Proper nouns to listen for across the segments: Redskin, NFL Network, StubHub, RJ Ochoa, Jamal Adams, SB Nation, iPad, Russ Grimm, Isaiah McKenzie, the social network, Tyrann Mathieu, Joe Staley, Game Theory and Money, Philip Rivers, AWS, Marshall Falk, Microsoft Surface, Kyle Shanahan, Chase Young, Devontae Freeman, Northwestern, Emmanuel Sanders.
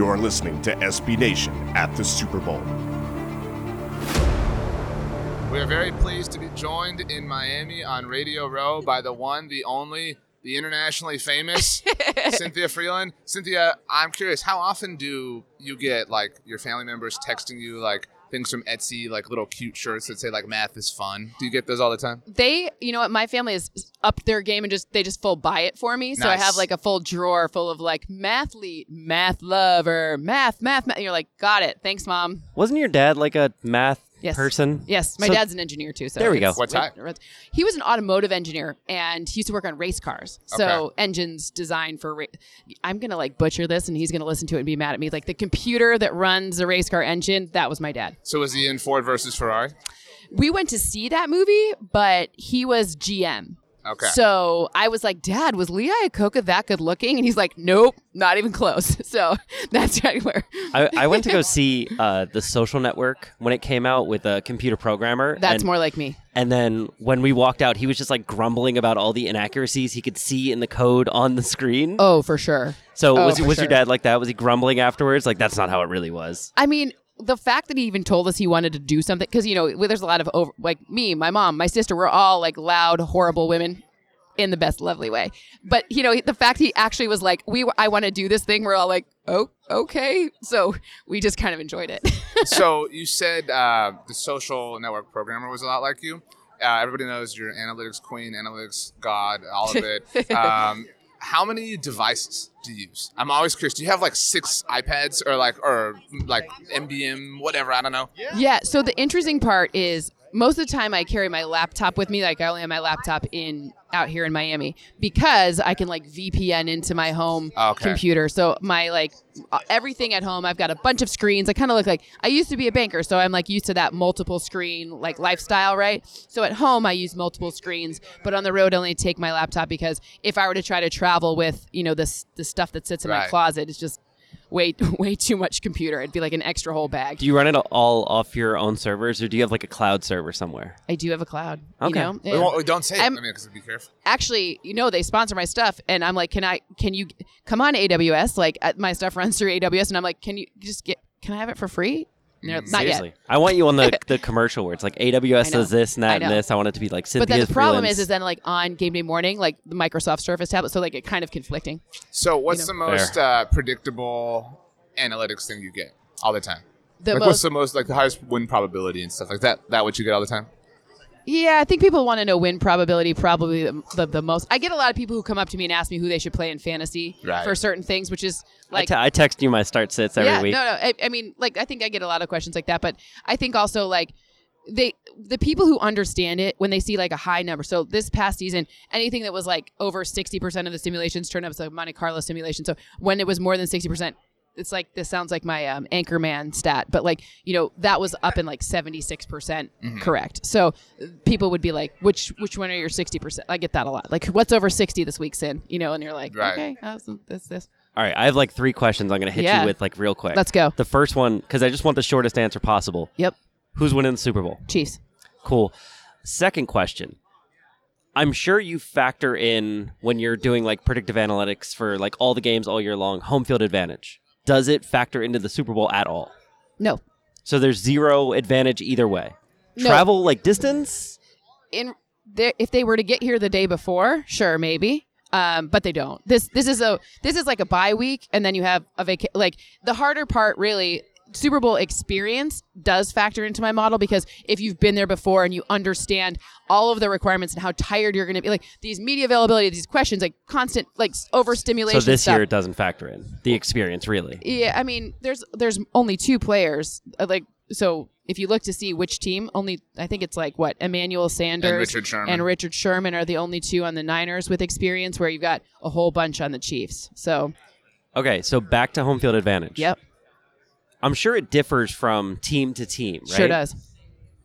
You're listening to SB Nation at the Super Bowl. We are very pleased to be joined in Miami on Radio Row by the one, the only, the internationally famous Cynthia Frelund. Cynthia, I'm curious, how often do you get like your family members texting you like things from Etsy, like little cute shirts that say like math is fun? Do you get those all the time? They, you know what, my family is up their game and they just full buy it for me. Nice. So I have like a full drawer full of like mathlete, math lover, math. And you're like, got it. Thanks, Mom. Wasn't your dad like a math person? Yes. My dad's an engineer too. So there we go. What type? He was an automotive engineer and he used to work on race cars. So engines designed for I'm going to like butcher this and he's going to listen to it and be mad at me. Like the computer that runs a race car engine, that was my dad. So was he in Ford versus Ferrari? We went to see that movie, but he was GM. Okay. So I was like, Dad, was Lee Iacocca that good looking? And he's like, nope, not even close. So that's right where. I went to go see The Social Network when it came out with a computer programmer. That's more like me. And then when we walked out, he was just like grumbling about all the inaccuracies he could see in the code on the screen. Oh, for sure. So was your dad like that? Was he grumbling afterwards? Like, that's not how it really was. I mean, the fact that he even told us he wanted to do something, because, you know, there's a lot of, like me, my mom, my sister, we're all like loud, horrible women in the best lovely way. But, you know, the fact he actually was like, I want to do this thing, we're all like, oh, okay. So we just kind of enjoyed it. So you said the social network programmer was a lot like you. Everybody knows you're an analytics queen, analytics god, all of it. How many devices do you use? I'm always curious. Do you have like 6 iPads or like MDM, whatever? I don't know. Yeah. So the interesting part is most of the time I carry my laptop with me. Like I only have my laptop out here in Miami because I can like VPN into my home computer. So my like everything at home, I've got a bunch of screens. I kind of look like I used to be a banker. So I'm like used to that multiple screen like lifestyle, right? So at home I use multiple screens, but on the road I only take my laptop because if I were to try to travel with, you know, the stuff that sits in my closet, it's just way too much computer. It'd be like an extra whole bag. Do you run it all off your own servers or do you have like a cloud server somewhere? I do have a cloud. Okay. You know? Yeah. We don't say it. I mean, because be careful. Actually, you know, they sponsor my stuff and I'm like, can you come on AWS? Like my stuff runs through AWS and I'm like, can I have it for free? No, not seriously. Yet. I want you on the commercial where it's like AWS does this and that and this. I want it to be like Cynthia's. But then the problem is then like on game day morning, like the Microsoft Surface tablet, so like it kind of conflicting. So what's the most predictable analytics thing you get all the time? What's the most, like the highest win probability and stuff like that? That what you get all the time? Yeah, I think people want to know win probability probably the most. I get a lot of people who come up to me and ask me who they should play in fantasy for certain things, which is like... I text you my start sits every week. No. I mean, like, I think I get a lot of questions like that, but I think also, like, the people who understand it, when they see, like, a high number. So this past season, anything that was, like, over 60% of the simulations turned up. It's like Monte Carlo simulation. So when it was more than 60%, it's like, this sounds like my Anchorman stat, but like, you know, that was up in like 76% correct. So people would be like, which one are your 60%? I get that a lot. Like, what's over 60 this week, Sin? You know, and you're like, okay, awesome, this. All right. I have like 3 questions I'm going to hit you with like real quick. Let's go. The first one, because I just want the shortest answer possible. Yep. Who's winning the Super Bowl? Chiefs. Cool. Second question. I'm sure you factor in when you're doing like predictive analytics for like all the games all year long, home field advantage. Does it factor into the Super Bowl at all? No. So there's 0 advantage either way. No. Travel, like distance? If they were to get here the day before, sure, maybe. But they don't. This is like a bye week, and then you have a vacation. Like the harder part, really, Super Bowl experience does factor into my model because if you've been there before and you understand all of the requirements and how tired you're going to be, like these media availability, these questions, like constant, like overstimulation. So this year it doesn't factor in the experience, really. Yeah, I mean, there's only 2 players, like. So if you look to see which team, only I think it's like what Emmanuel Sanders and Richard Sherman are the only 2 on the Niners with experience, where you've got a whole bunch on the Chiefs. So, okay, so back to home field advantage. Yep, I'm sure it differs from team to team, right? Sure does.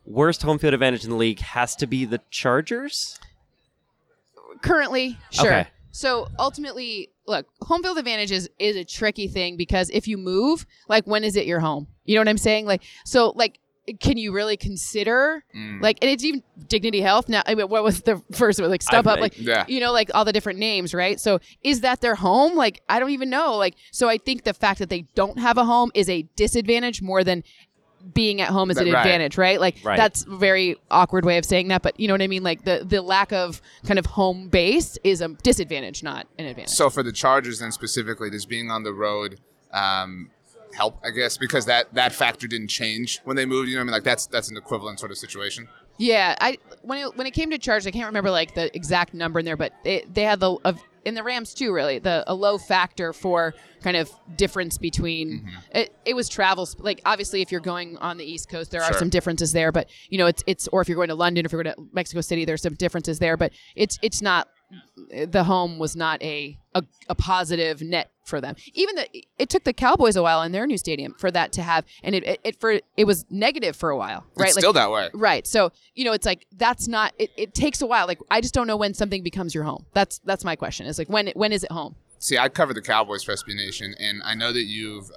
Worst home field advantage in the league has to be the Chargers? Currently, sure. Okay. So ultimately, look, home field advantage is a tricky thing because if you move, like when is it your home? You know what I'm saying? Like, so like can you really consider like, and it's even Dignity Health now. I mean, what was the first one? Like StubHub, like, yeah, you know, like all the different names, right? So is that their home? Like, I don't even know. Like, so I think the fact that they don't have a home is a disadvantage more than being at home is an advantage, right? Like that's a very awkward way of saying that, but you know what I mean? Like the lack of kind of home base is a disadvantage, not an advantage. So for the Chargers then specifically, does being on the road, help, I guess, because that factor didn't change when they moved, you know what I mean? Like that's an equivalent sort of situation. Yeah. When it came to Chargers, I can't remember like the exact number in there, but they had in the Rams too, really, a low factor for kind of difference between it was travel. Like obviously if you're going on the East Coast, there are some differences there, but you know, it's, or if you're going to London, if you're going to Mexico City, there's some differences there, but it's not, the home was not a positive net for them. Even it took the Cowboys a while in their new stadium for that to have, and it was negative for a while, right? It's like, still that way, right? So you know, it's like that's not. It takes a while. Like I just don't know when something becomes your home. That's my question. It's like when is it home? See, I cover the Cowboys for SB Nation, and I know that you've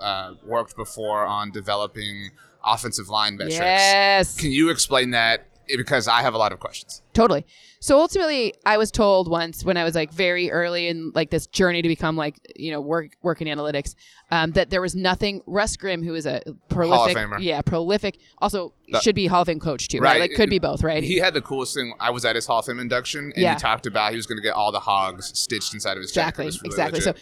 worked before on developing offensive line metrics. Yes. Can you explain that? Because I have a lot of questions. Totally. So ultimately, I was told once when I was like very early in like this journey to become like, you know, work in analytics, that there was nothing. Russ Grimm, who is a prolific Hall of Famer. Yeah, prolific. Also should be Hall of Fame coach too, right? Like could be both, right? He had the coolest thing. I was at his Hall of Fame induction and he talked about he was going to get all the hogs stitched inside of his jacket. Exactly. So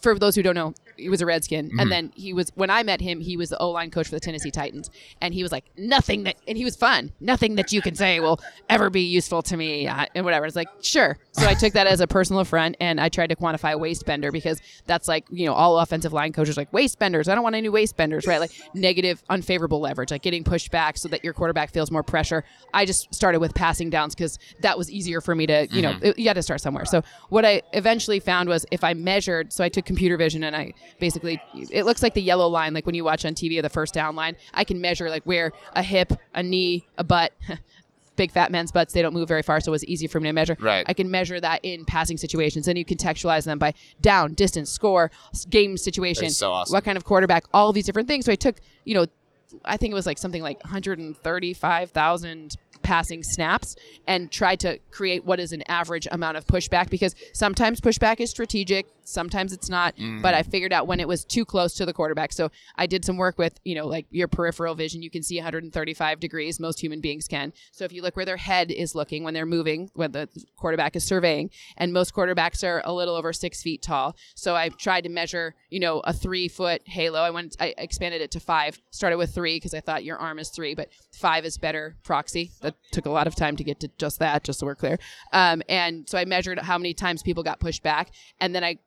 for those who don't know, he was a Redskin. Mm-hmm. And then when I met him, he was the O-line coach for the Tennessee Titans. And he was like, he was fun. Nothing that you can say will ever be useful to me and whatever. It's like, sure. So I took that as a personal affront and I tried to quantify waist bender because that's like, you know, all offensive line coaches are like waist benders. I don't want any waist benders, right? Like negative, unfavorable leverage, like getting pushed back so that your quarterback feels more pressure. I just started with passing downs because that was easier for me to, you know, you got to start somewhere. So what I eventually found was if I measured, so I took computer vision and I basically, it looks like the yellow line, like when you watch on TV or the first down line, I can measure like where a hip, a knee, a butt, big fat men's butts, they don't move very far, so it was easy for me to measure. Right. I can measure that in passing situations, and you contextualize them by down, distance, score, game situation, so awesome. What kind of quarterback, all of these different things. So I took, you know, I think it was like something like 135,000 passing snaps and tried to create what is an average amount of pushback, because sometimes pushback is strategic, sometimes it's not, but I figured out when it was too close to the quarterback. So I did some work with, you know, like your peripheral vision, you can see 135 degrees, most human beings can. So if you look where their head is looking when they're moving, when the quarterback is surveying, and most quarterbacks are a little over 6 feet tall. So I tried to measure, you know, a 3-foot halo. I expanded it to 5, started with 3 because I thought your arm is 3, but 5 is better proxy. That took a lot of time to get to just so we're clear. And so I measured how many times people got pushed back, and then I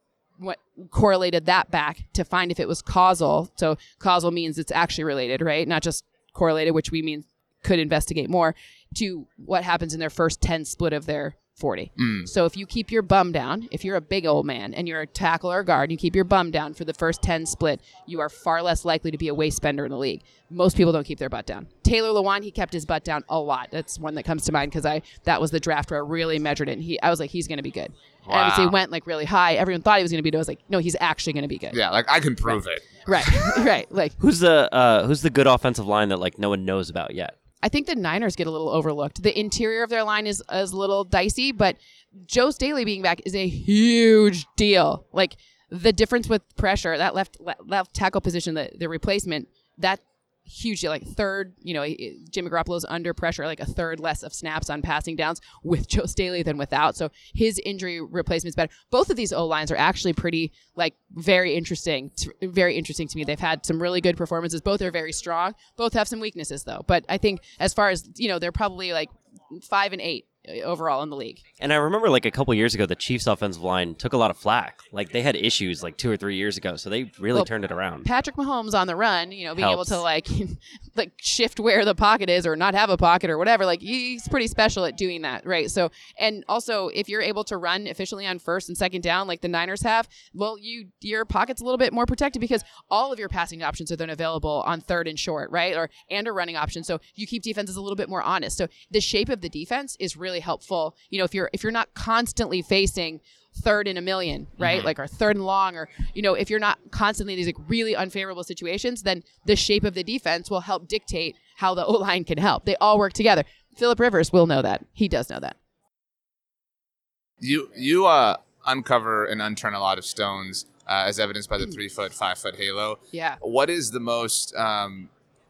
correlated that back to find if it was causal. So causal means it's actually related, right? Not just correlated, which we mean could investigate more, to what happens in their first 10 split of their 40. So if you keep your bum down, if you're a big old man and you're a tackle or a guard, you keep your bum down for the first 10 split, you are far less likely to be a waist bender in the league. Most people don't keep their butt down. Taylor Lewan, he kept his butt down a lot. That's one that comes to mind because that was the draft where I really measured it. And I was like, he's going to be good. Wow. And obviously he went like really high. Everyone thought he was going to be good. I was like, no, he's actually going to be good. Yeah, like I can prove it. Right, right. Like who's the good offensive line that like no one knows about yet? I think the Niners get a little overlooked. The interior of their line is a little dicey, but Joe Staley being back is a huge deal. Like the difference with pressure, that left tackle position, the replacement, that huge deal. Like third, you know, Jimmy Garoppolo's under pressure, like a third less of snaps on passing downs with Joe Staley than without. So his injury replacement's better. Both of these O-lines are actually pretty, like, very interesting to me. They've had some really good performances. Both are very strong. Both have some weaknesses, though. But I think as far as, you know, they're probably like 5 and 8 overall in the league. And I remember like a couple years ago, the Chiefs offensive line took a lot of flack. Like they had issues like 2 or 3 years ago. So they really turned it around. Patrick Mahomes on the run, you know, being helps. Able to like shift where the pocket is or not have a pocket or whatever. Like he's pretty special at doing that. Right. So, and also if you're able to run efficiently on 1st and 2nd down, like the Niners have, well, your pocket's a little bit more protected because all of your passing options are then available on 3rd and short, right? Or a running option. So you keep defenses a little bit more honest. So the shape of the defense is really helpful, you know, if you're not constantly facing 3rd and a million, right? Like or 3rd and long, or you know, if you're not constantly in these like really unfavorable situations, then the shape of the defense will help dictate how the O-line can help. They all work together. Philip Rivers will know that. He does know that. You uncover and unturn a lot of stones, as evidenced by the 3 foot, 5 foot halo. Yeah. What is the most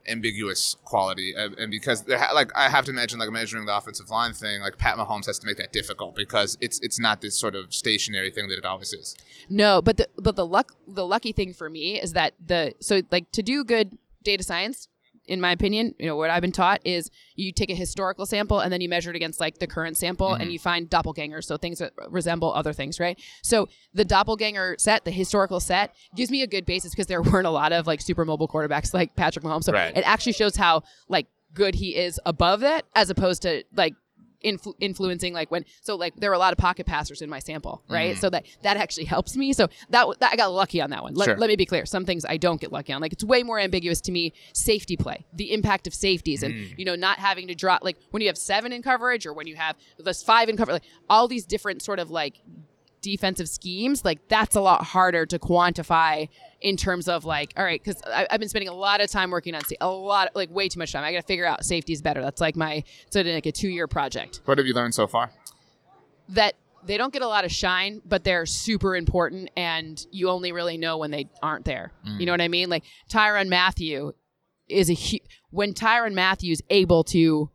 ambiguous quality? And because I have to imagine, like, measuring the offensive line thing, like Pat Mahomes has to make that difficult because it's not this sort of stationary thing that it always is. No, but the lucky thing for me is that to do good data science, in my opinion, you know, what I've been taught is you take a historical sample and then you measure it against like the current sample, mm-hmm. and you find doppelgangers, so things that resemble other things, right? So the doppelganger set, the historical set, gives me a good basis because there weren't a lot of like super mobile quarterbacks like Patrick Mahomes. So right. It actually shows how like good he is above that, as opposed to like influencing like when. So like there were a lot of pocket passers in my sample, right? Mm-hmm. So that actually helps me. So that I got lucky on that one. Sure. Let me be clear. Some things I don't get lucky on. Like it's way more ambiguous to me. Safety play, the impact of safeties, and you know, not having to drop, like when you have 7 in coverage or when you have this 5 in coverage, like all these different sort of like defensive schemes. Like that's a lot harder to quantify in terms of like, all right, because I've been spending a lot of time working on way too much time. I got to figure out safeties better. That's like a 2-year project. What have you learned so far? That they don't get a lot of shine, but they're super important, and you only really know when they aren't there. Mm. You know what I mean? Like Tyrann Mathieu when Tyrann Mathieu's able to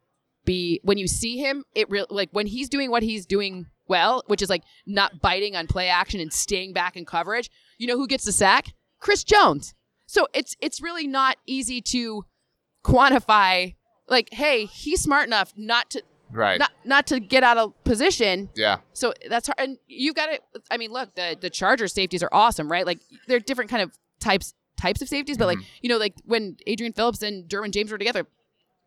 be, when you see him, it really, like when he's doing what he's doing well, which is like not biting on play action and staying back in coverage, you know who gets the sack? Chris Jones. So it's really not easy to quantify, like, hey, he's smart enough not to get out of position. Yeah. So that's hard. And you got to, I mean, look, the Chargers safeties are awesome, right? Like they're different kind of types of safeties, but mm-hmm. like, you know, like when Adrian Phillips and Derwin James were together,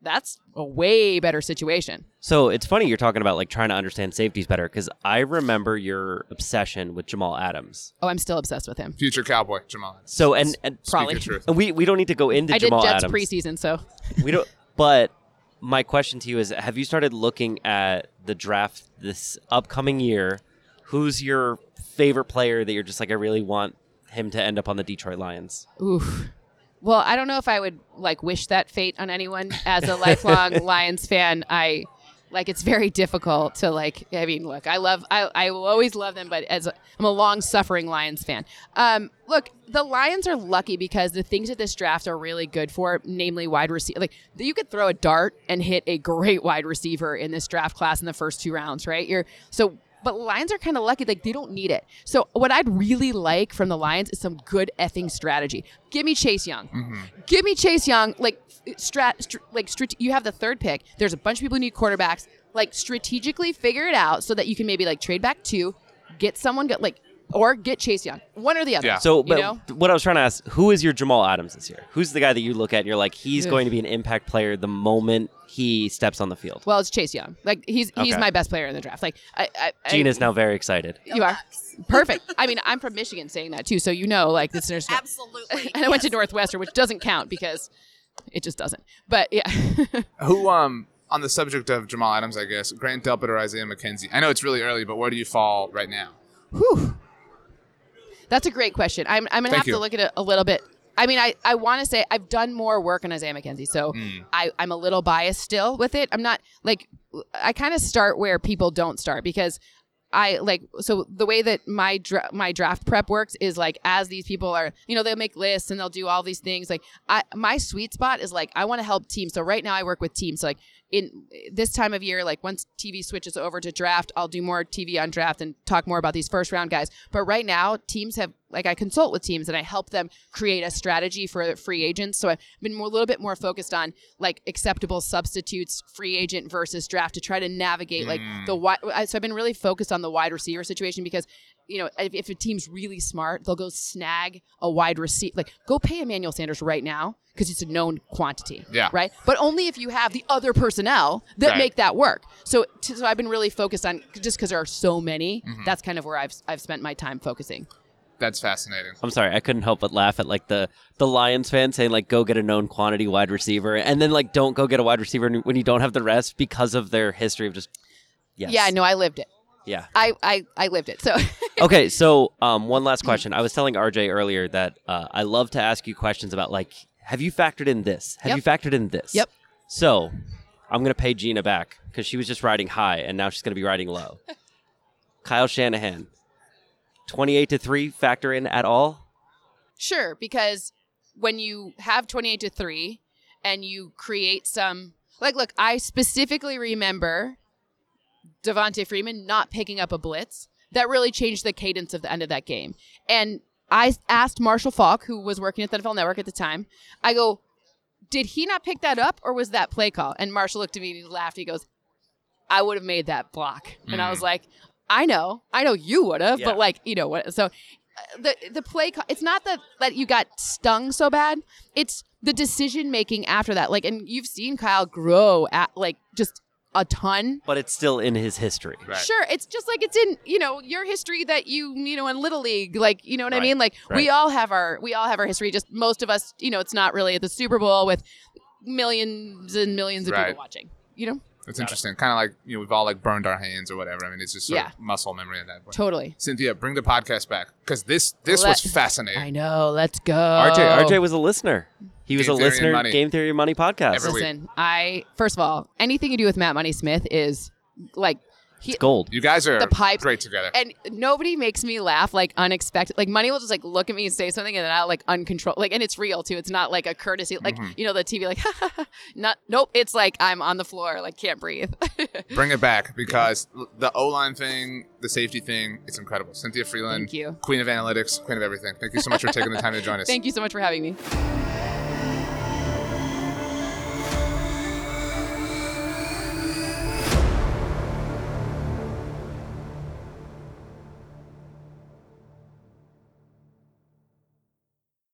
that's a way better situation. So it's funny you're talking about like trying to understand safeties better, because I remember your obsession with Jamal Adams. Oh, I'm still obsessed with him. Future Cowboy Jamal Adams. So and probably we don't need to go into Jamal Adams. I did Jets preseason, so we don't. But my question to you is: have you started looking at the draft this upcoming year? Who's your favorite player that you're just like, I really want him to end up on the Detroit Lions? Oof. Well, I don't know if I would like wish that fate on anyone. As a lifelong Lions fan, I like, it's very difficult to like, I mean, look, I will always love them, but as I'm a long suffering Lions fan. Look, the Lions are lucky because the things that this draft are really good for, namely wide receiver, like you could throw a dart and hit a great wide receiver in this draft class in the first 2 rounds, right? But Lions are kind of lucky. Like, they don't need it. So what I'd really like from the Lions is some good effing strategy. Give me Chase Young. Mm-hmm. Give me Chase Young. Like, you have the 3rd pick. There's a bunch of people who need quarterbacks. Like, strategically figure it out so that you can maybe, like, trade back 2, get someone good, like, or get Chase Young. One or the other. Yeah. So what I was trying to ask, who is your Jamal Adams this year? Who's the guy that you look at and you're like, he's going to be an impact player the moment he steps on the field? Well, it's Chase Young. Like he's my best player in the draft. Like Gina's now very excited. You are perfect. I mean, I'm from Michigan, saying that too, so you know, like this. Absolutely. And yes. I went to Northwestern, which doesn't count because it just doesn't. But yeah. Who on the subject of Jamal Adams, I guess Grant Delpit or Isaiah McKenzie? I know it's really early, but where do you fall right now? Whew. That's a great question. I'm gonna have to look at it a little bit. I mean, I want to say I've done more work on Isaiah McKenzie, so I'm a little biased still with it. I'm not, like, I kind of start where people don't start, because I, like, so the way that my draft prep works is, like, as these people are, you know, they'll make lists and they'll do all these things. Like, my sweet spot is, like, I want to help teams. So right now I work with teams. So, like, in this time of year, like, once TV switches over to draft, I'll do more TV on draft and talk more about these first round guys. But right now, teams have, like, I consult with teams and I help them create a strategy for free agents. So I've been a little bit more focused on, like, acceptable substitutes, free agent versus draft, to try to navigate like the wide. So I've been really focused on the wide receiver situation, because, you know, if a team's really smart, they'll go snag a wide receiver. Like, go pay Emmanuel Sanders right now because it's a known quantity, yeah, right? But only if you have the other personnel that make that work. So I've been really focused on, just because there are so many, that's kind of where I've spent my time focusing. That's fascinating. I'm sorry, I couldn't help but laugh at, like, the Lions fan saying, like, go get a known quantity wide receiver, and then, like, don't go get a wide receiver when you don't have the rest, because of their history of just, yes. Yeah, no, I lived it. Yeah. I lived it, so... Okay, so one last question. I was telling RJ earlier that I love to ask you questions about, like, have you factored in this? Have you factored in this? Yep. So I'm going to pay Gina back because she was just riding high and now she's going to be riding low. Kyle Shanahan, 28-3 factor in at all? Sure, because when you have 28-3 and you create some, like, look, I specifically remember Devontae Freeman not picking up a blitz. That really changed the cadence of the end of that game. And I asked Marshall Falk, who was working at the NFL Network at the time, I go, did he not pick that up or was that play call? And Marshall looked at me and he laughed. He goes, I would have made that block. Mm-hmm. And I was like, I know you would have, but like, you know what? So the play call, it's not that you got stung so bad. It's the decision making after that. Like, and you've seen Kyle grow at like just a ton. But it's still in his history. Right. Sure. It's just like it's in, you know, your history that you know, in Little League, like, you know what I mean? Like we all have our history. Just most of us, you know, it's not really at the Super Bowl with millions and millions of people watching, you know? That's interesting. Kind of like, you know, we've all like burned our hands or whatever. I mean, it's just sort of muscle memory at that point. Totally. Cynthia, bring the podcast back because this was fascinating. I know. Let's go. RJ was a listener. He was a listener. Game Theory and Money podcast. Listen, first of all, anything you do with Matt Money Smith is like it's gold. You guys are great together. And nobody makes me laugh like unexpected. Like Money will just like look at me and say something and then I'll like uncontrolled. Like, and it's real too. It's not like a courtesy. Like, you know, the TV like, nope. It's like I'm on the floor. Like can't breathe. Bring it back because the O-line thing, the safety thing, it's incredible. Cynthia Frelund, Queen of analytics, queen of everything. Thank you so much for taking the time to join us. Thank you so much for having me.